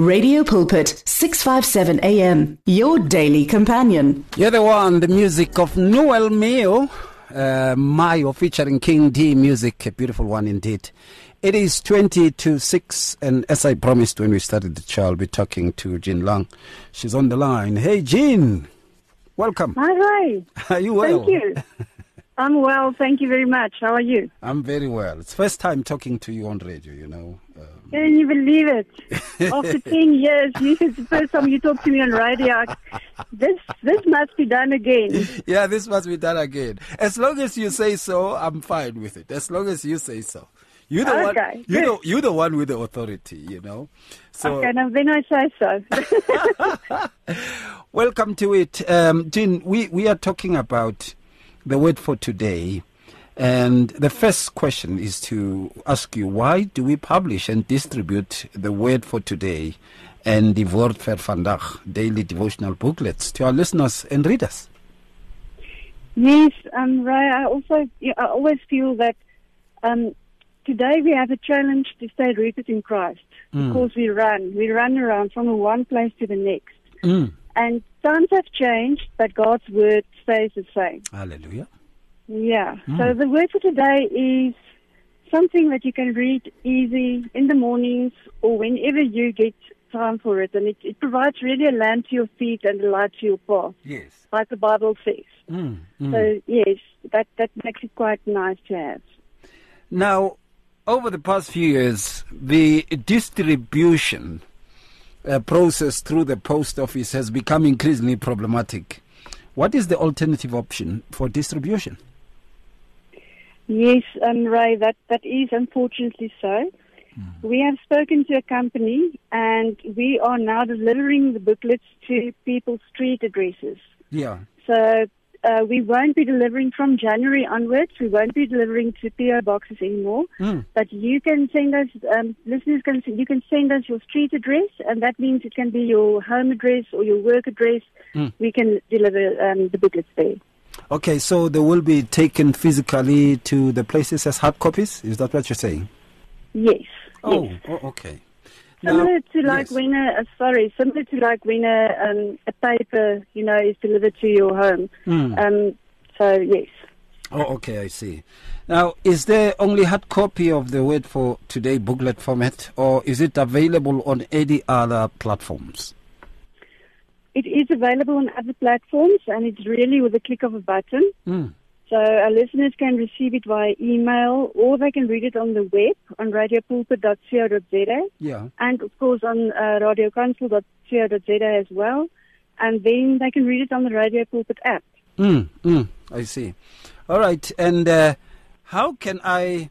Radio Pulpit, 657 AM, your daily companion. You're the one, the music of Noel Mayo, Mayo featuring King D music, a beautiful one indeed. It is 5:40, and as I promised when we started the show, I'll be talking to Jean Long. She's on the line. Hey, Jean, welcome. Hi. Are you well? Thank you. I'm well, thank you very much. How are you? I'm very well. It's first time talking to you on radio, you know. Can you believe it? After 10 years, this is the first time you talk to me on radio. This must be done again. Yeah, this must be done again. As long as you say so, I'm fine with it. As long as you say so. You're the one, you're the one with the authority, you know. So, okay, now then I say so. Welcome to it. Jean, we are talking about the word for today, and the first question is to ask you, why do we publish and distribute the word for today and the Word for Vandag daily devotional booklets to our listeners and readers? Yes, Ray, I always feel that today we have a challenge to stay rooted in Christ, because we run around from one place to the next. And times have changed, but God's word stays the same. Hallelujah. Yeah. So the word for today is something that you can read easy in the mornings or whenever you get time for it. And it provides really a lamp to your feet and a light to your path. Yes. Like the Bible says. So, yes, that makes it quite nice to have. Now, over the past few years, the distribution process through the post office has become increasingly problematic. What is the alternative option for distribution? Yes, Ray, that is unfortunately so. We have spoken to a company, and we are now delivering the booklets to people's street addresses. Yeah. So we won't be delivering from January onwards. We won't be delivering to PO boxes anymore. But you can send us, listeners, you can send us your street address, and that means it can be your home address or your work address. We can deliver the booklets there. Okay, so they will be taken physically to the places as hard copies? Is that what you're saying? Yes. Oh, yes. Oh, okay. Similar to like when a paper, you know, is delivered to your home. So, yes. Oh, okay, I see. Now, is there only hard copy of the Word for Today booklet format, or is it available on any other platforms? It is available on other platforms, and it's really with the click of a button. So our listeners can receive it via email, or they can read it on the web on radiopulpit.co.za. Yeah. And of course on radiocouncil.co.za as well. And then they can read it on the Radio Pulpit app. I see. All right. And how can I,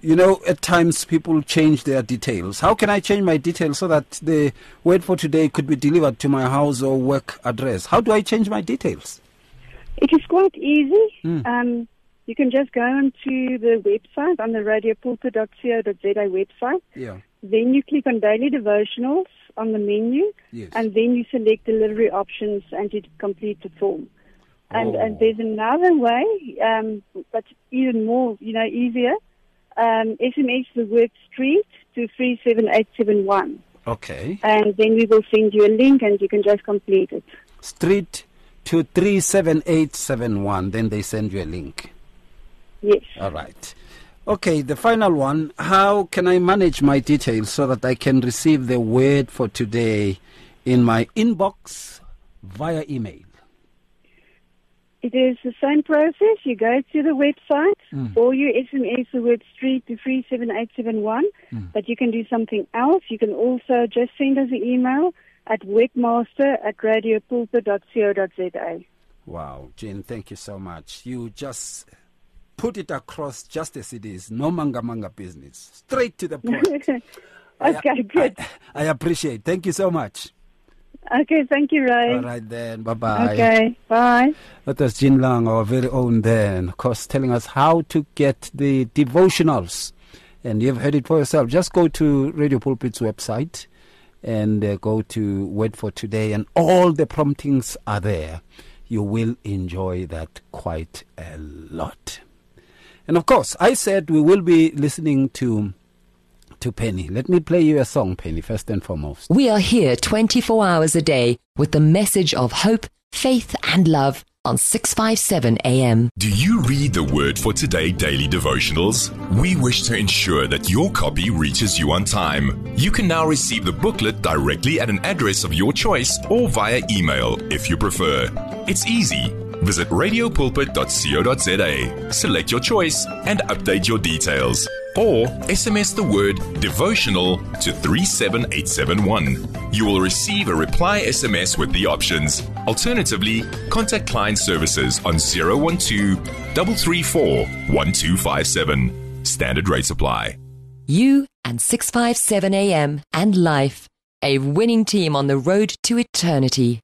you know, at times people change their details. How can I change my details so that the Word for Today could be delivered to my house or work address? How do I change my details? It is quite easy. You can just go onto the website, on the radiopulpit.co.za website. Yeah. Then you click on Daily Devotionals on the menu. Yes. And then you select delivery options and you complete the form. And there's another way, that's even more, you know, easier. SMS the word street to 37871. Okay. And then we will send you a link and you can just complete it. Street to 37871, then they send you a link. Yes. All right. Okay, the final one, how can I manage my details so that I can receive the Word for Today in my inbox via email? It is the same process. You go to the website, or you SMS the word street to 37871, but you can do something else. You can also just send us an email at webmaster@radiopulpit.co.za. Wow, Jean, thank you so much. You just put it across just as it is. No manga business. Straight to the point. Okay, good. I appreciate it. Thank you so much. Okay, thank you, Ray. All right then, bye-bye. Okay, bye. That was Jean Lung, our very own then, of course, telling us how to get the devotionals. And you've heard it for yourself. Just go to Radio Pulpit's website and go to Word for Today, and all the promptings are there. You will enjoy that quite a lot. And of course, I said we will be listening to to Penny. Let me play you a song, Penny, first and foremost. We are here 24 hours a day with the message of hope, faith and love on 657 AM. Do you read the Word for Today daily devotionals? We wish to ensure that your copy reaches you on time. You can now receive the booklet directly at an address of your choice or via email if you prefer. It's easy. Visit radiopulpit.co.za, select your choice and update your details. Or SMS the word devotional to 37871. You will receive a reply SMS with the options. Alternatively, contact client services on 012-334-1257. Standard rates apply. You and 657 AM and life, a winning team on the road to eternity.